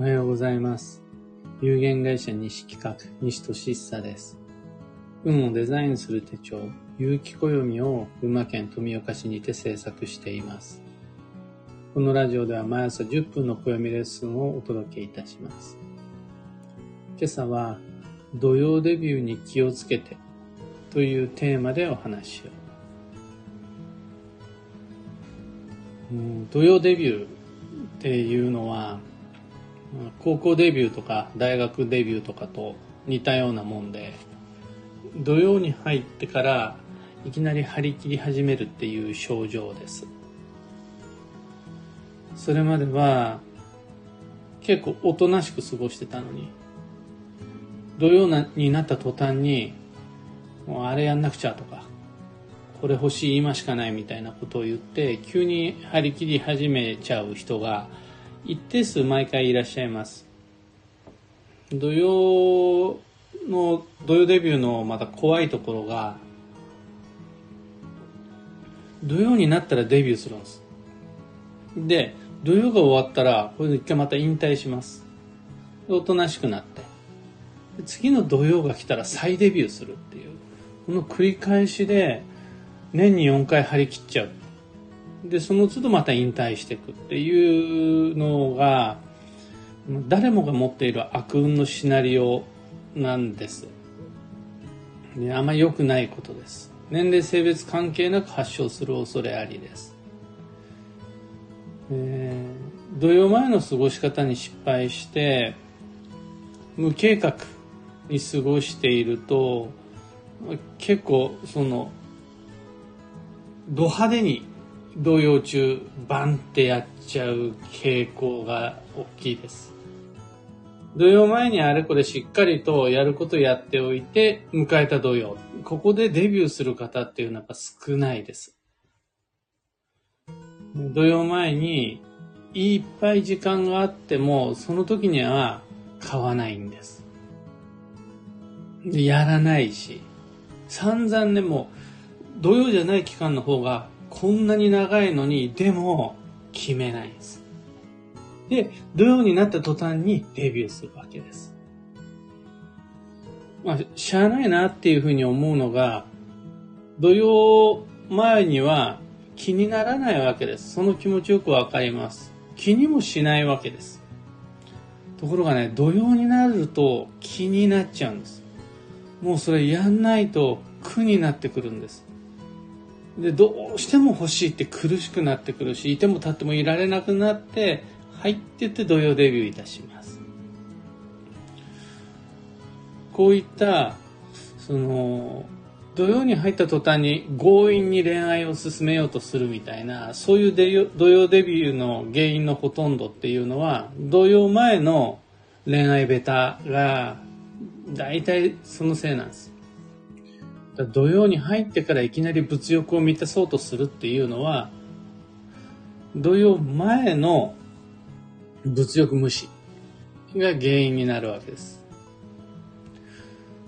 おはようございます。有限会社西企画、西俊久です。運をデザインする手帳有機暦を群馬県富岡市にて制作しています。このラジオでは毎朝10分の暦レッスンをお届けいたします。今朝は土曜デビューに気をつけてというテーマでお話を。土曜デビューっていうのは高校デビューとか大学デビューとかと似たようなもんで、土曜に入ってからいきなり張り切り始めるっていう症状です。それまでは結構おとなしく過ごしてたのに、土曜になった途端にもうあれやんなくちゃとか、これ欲しい今しかないみたいなことを言って急に張り切り始めちゃう人が一定数毎回いらっしゃいます。土曜デビューのまた怖いところが、土曜になったらデビューするんです。で、土曜が終わったらこれで一回また引退します。おとなしくなって、次の土曜が来たら再デビューするっていう、この繰り返しで年に4回張り切っちゃう。で、その都度また引退していくっていうのが、誰もが持っている悪運のシナリオなんです。で、あんまり良くないことです。年齢性別関係なく発症する恐れありです。土曜前の過ごし方に失敗して、無計画に過ごしていると、結構その、ド派手に土曜中バンってやっちゃう傾向が大きいです。土曜前にあれこれしっかりとやることやっておいて迎えた土曜、ここでデビューする方っていうのはやっぱ少ないです。土曜前にいっぱい時間があってもその時には買わないんです。で、やらないし、散々ね、もう土曜じゃない期間の方がこんなに長いのに、でも決めないんです。で、土曜になった途端にデビューするわけです。しゃあないなっていうふうに思うのが、土曜前には気にならないわけです。その気持ちよくわかります。気にもしないわけです。ところがね、土曜になると気になっちゃうんです。もうそれやんないと苦になってくるんです。で、どうしても欲しいって苦しくなってくるし、いても立ってもいられなくなって、入ってって土曜デビューいたします。こういった、土曜に入った途端に強引に恋愛を進めようとするみたいな、そういう土曜デビューの原因のほとんどっていうのは、土曜前の恋愛ベタが大体そのせいなんです。土曜に入ってからいきなり物欲を満たそうとするっていうのは、土曜前の物欲無視が原因になるわけです。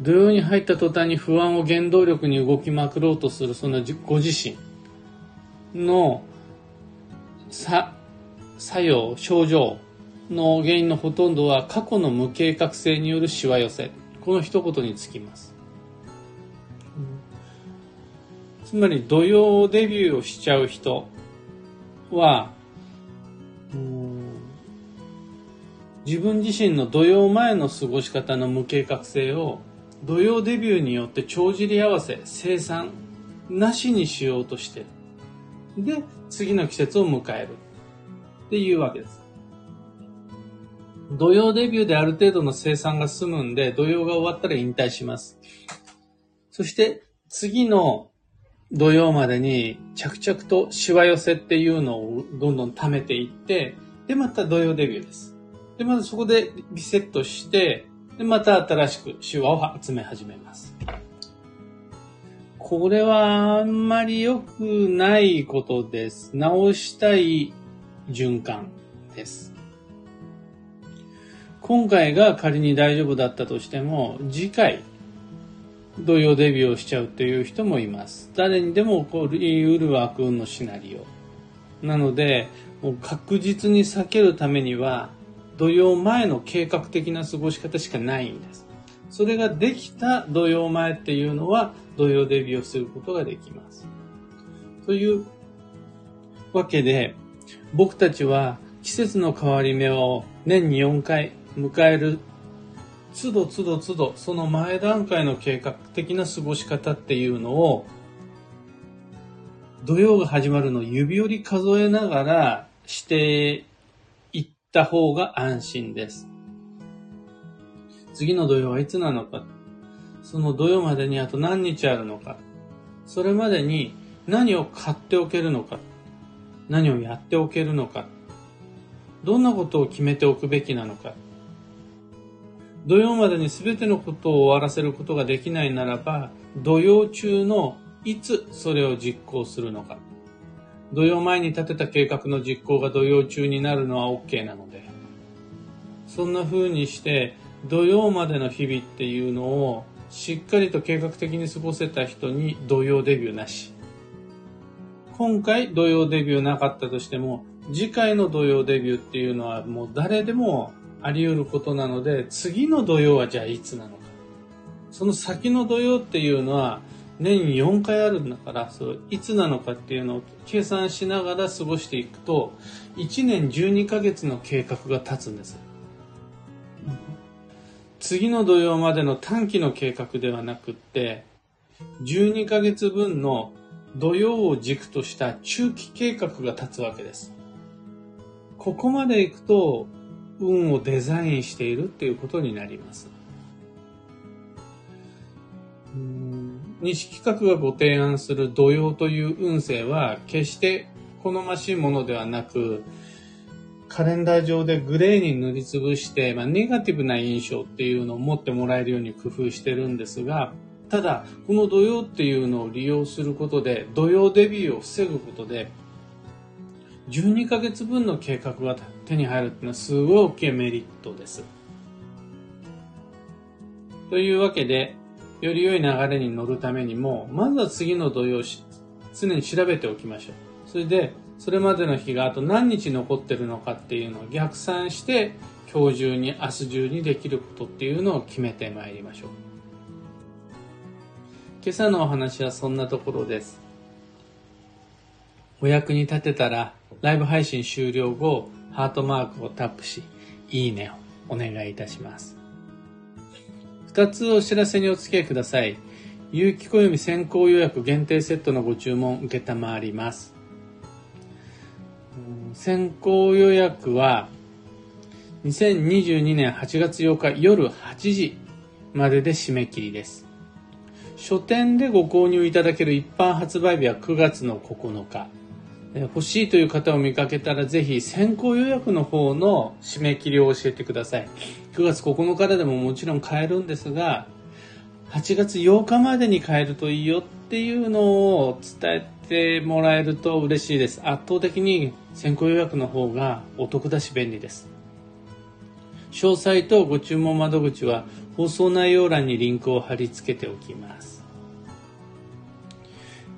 土曜に入った途端に不安を原動力に動きまくろうとする、そのご自身の作用、症状の原因のほとんどは過去の無計画性によるしわ寄せ、この一言につきます。つまり土曜デビューをしちゃう人は、自分自身の土曜前の過ごし方の無計画性を土曜デビューによって帳尻合わせ、清算なしにしようとしてる。で、次の季節を迎えるっていうわけです。土曜デビューである程度の清算が済むんで、土曜が終わったら引退します。そして次の土曜までに着々としわ寄せっていうのをどんどん貯めていって、でまた土曜デビューです。でまたそこでリセットして、でまた新しくしわを集め始めます。これはあんまり良くないことです。直したい循環です。今回が仮に大丈夫だったとしても、次回土曜デビューをしちゃうという人もいます。誰にでも起こりうる悪運のシナリオなので、もう確実に避けるためには土曜前の計画的な過ごし方しかないんです。それができた土曜前っていうのは土曜デビューをすることができます。というわけで、僕たちは季節の変わり目を年に4回迎える都度都度都度その前段階の計画的な過ごし方っていうのを土曜が始まるのを指折り数えながらしていった方が安心です。次の土曜はいつなのか、その土曜までにあと何日あるのか、それまでに何を買っておけるのか、何をやっておけるのか、どんなことを決めておくべきなのか、土曜までに全てのことを終わらせることができないならば、土曜中のいつそれを実行するのか。土曜前に立てた計画の実行が土曜中になるのは OK なので、そんな風にして土曜までの日々っていうのをしっかりと計画的に過ごせた人に土曜デビューなし。今回土曜デビューなかったとしても、次回の土曜デビューっていうのはもう誰でもあり得ることなので、次の土曜はじゃあいつなのか。その先の土曜っていうのは年に4回あるんだから、それいつなのかっていうのを計算しながら過ごしていくと、1年12ヶ月の計画が立つんです。次の土曜までの短期の計画ではなくって、12ヶ月分の土曜を軸とした中期計画が立つわけです。ここまでいくと、運をデザインしているっていうことになります。西企画がご提案する土曜という運勢は決して好ましいものではなく、カレンダー上でグレーに塗りつぶして、ネガティブな印象っていうのを持ってもらえるように工夫してるんですが、ただこの土曜っていうのを利用することで、土曜デビューを防ぐことで12ヶ月分の計画が手に入るっていうのはすごい大きいメリットです。というわけで、より良い流れに乗るためにも、まずは次の土曜を常に調べておきましょう。それで、それまでの日があと何日残ってるのかっていうのを逆算して、今日中に明日中にできることっていうのを決めてまいりましょう。今朝のお話はそんなところです。お役に立てたら、ライブ配信終了後、ハートマークをタップし、いいねをお願いいたします。2つお知らせにお付き合いください。有機小読先行予約限定セットのご注文受けたまわります。先行予約は2022年8月8日夜8時までで締め切りです。書店でご購入いただける一般発売日は9月の9日。欲しいという方を見かけたら、ぜひ先行予約の方の締め切りを教えてください。9月9日でももちろん買えるんですが、8月8日までに買えるといいよっていうのを伝えてもらえると嬉しいです。圧倒的に先行予約の方がお得だし便利です。詳細とご注文窓口は放送内容欄にリンクを貼り付けておきます。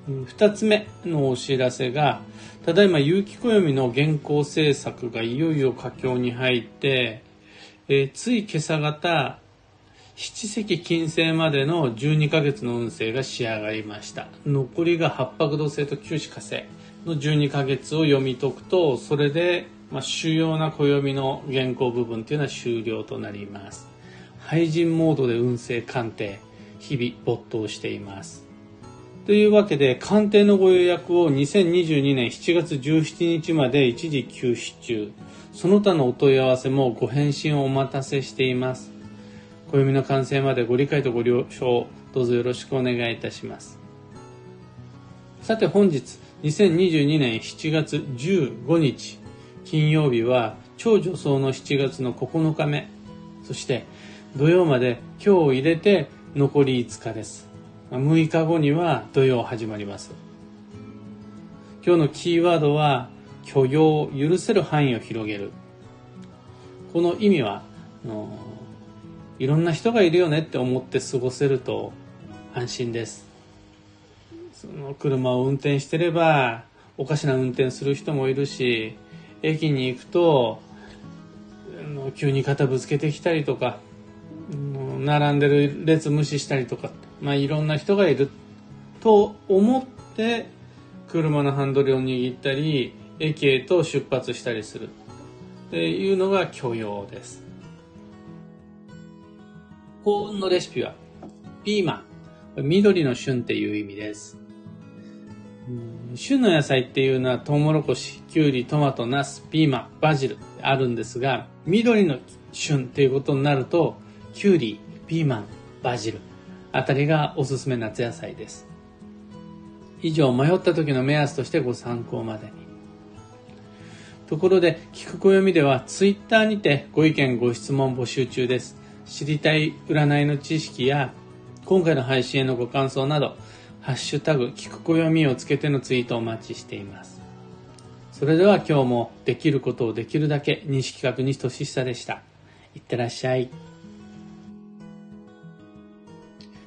2つ目のお知らせが、ただいま有機暦の原稿制作がいよいよ佳境に入って、つい今朝方、七石金星までの12ヶ月の運勢が仕上がりました。残りが八白土星と九紫火星の12ヶ月を読み解くと、それで、主要な暦の原稿部分というのは終了となります。廃人モードで運勢鑑定、日々没頭しています。というわけで、鑑定のご予約を2022年7月17日まで一時休止中。その他のお問い合わせもご返信をお待たせしています。暦の完成までご理解とご了承、どうぞよろしくお願いいたします。さて本日、2022年7月15日、金曜日は、超助走の7月の9日目。そして、土曜まで今日を入れて残り5日です。6日後には土曜始まります。今日のキーワードは許容、許せる範囲を広げる。この意味は、いろんな人がいるよねって思って過ごせると安心です。その車を運転してればおかしな運転する人もいるし、駅に行くと急に肩ぶつけてきたりとか、並んでる列無視したりとか、いろんな人がいると思って車のハンドルを握ったり駅へと出発したりするっていうのが許容です。幸運のレシピはピーマン、緑の旬っていう意味です。旬の野菜っていうのはトウモロコシ、キュウリ、トマト、ナス、ピーマン、バジルあるんですが、緑の旬っていうことになるとキュウリ、ピーマン、バジルあたりがおすすめ夏野菜です。以上、迷った時の目安としてご参考までに。ところで、聞く暦ではツイッターにてご意見ご質問募集中です。知りたい占いの知識や今回の配信へのご感想など、ハッシュタグ聞く暦をつけてのツイートをお待ちしています。それでは今日もできることをできるだけ、西企画西俊久でした。いってらっしゃい。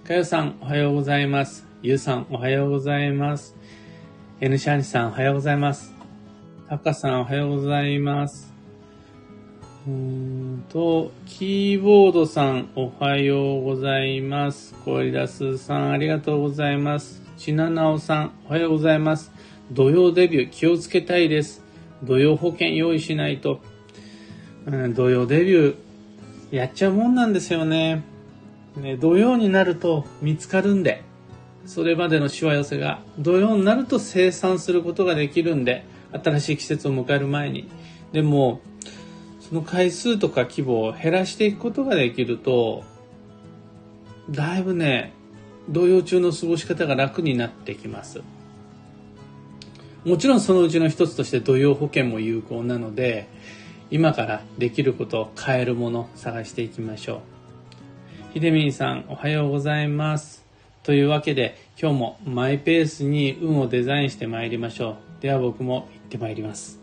かよさんおはようございます。ゆうさんおはようございます。Nシャニさんおはようございます。たかさんおはようございます。キーボードさんおはようございます。コイラスさんありがとうございます。ちななおさんおはようございます。土曜デビュー気をつけたいです。土曜保険用意しないと。土曜デビューやっちゃうもんなんですよね。土曜になると見つかるんで、それまでのしわ寄せが土曜になると生産することができるんで、新しい季節を迎える前に。でもその回数とか規模を減らしていくことができると、だいぶ土曜中の過ごし方が楽になってきます。もちろんそのうちの一つとして土曜保険も有効なので、今からできることを変えるもの探していきましょう。ひでみんさんおはようございます。というわけで今日もマイペースに運をデザインしてまいりましょう。では僕も行ってまいります。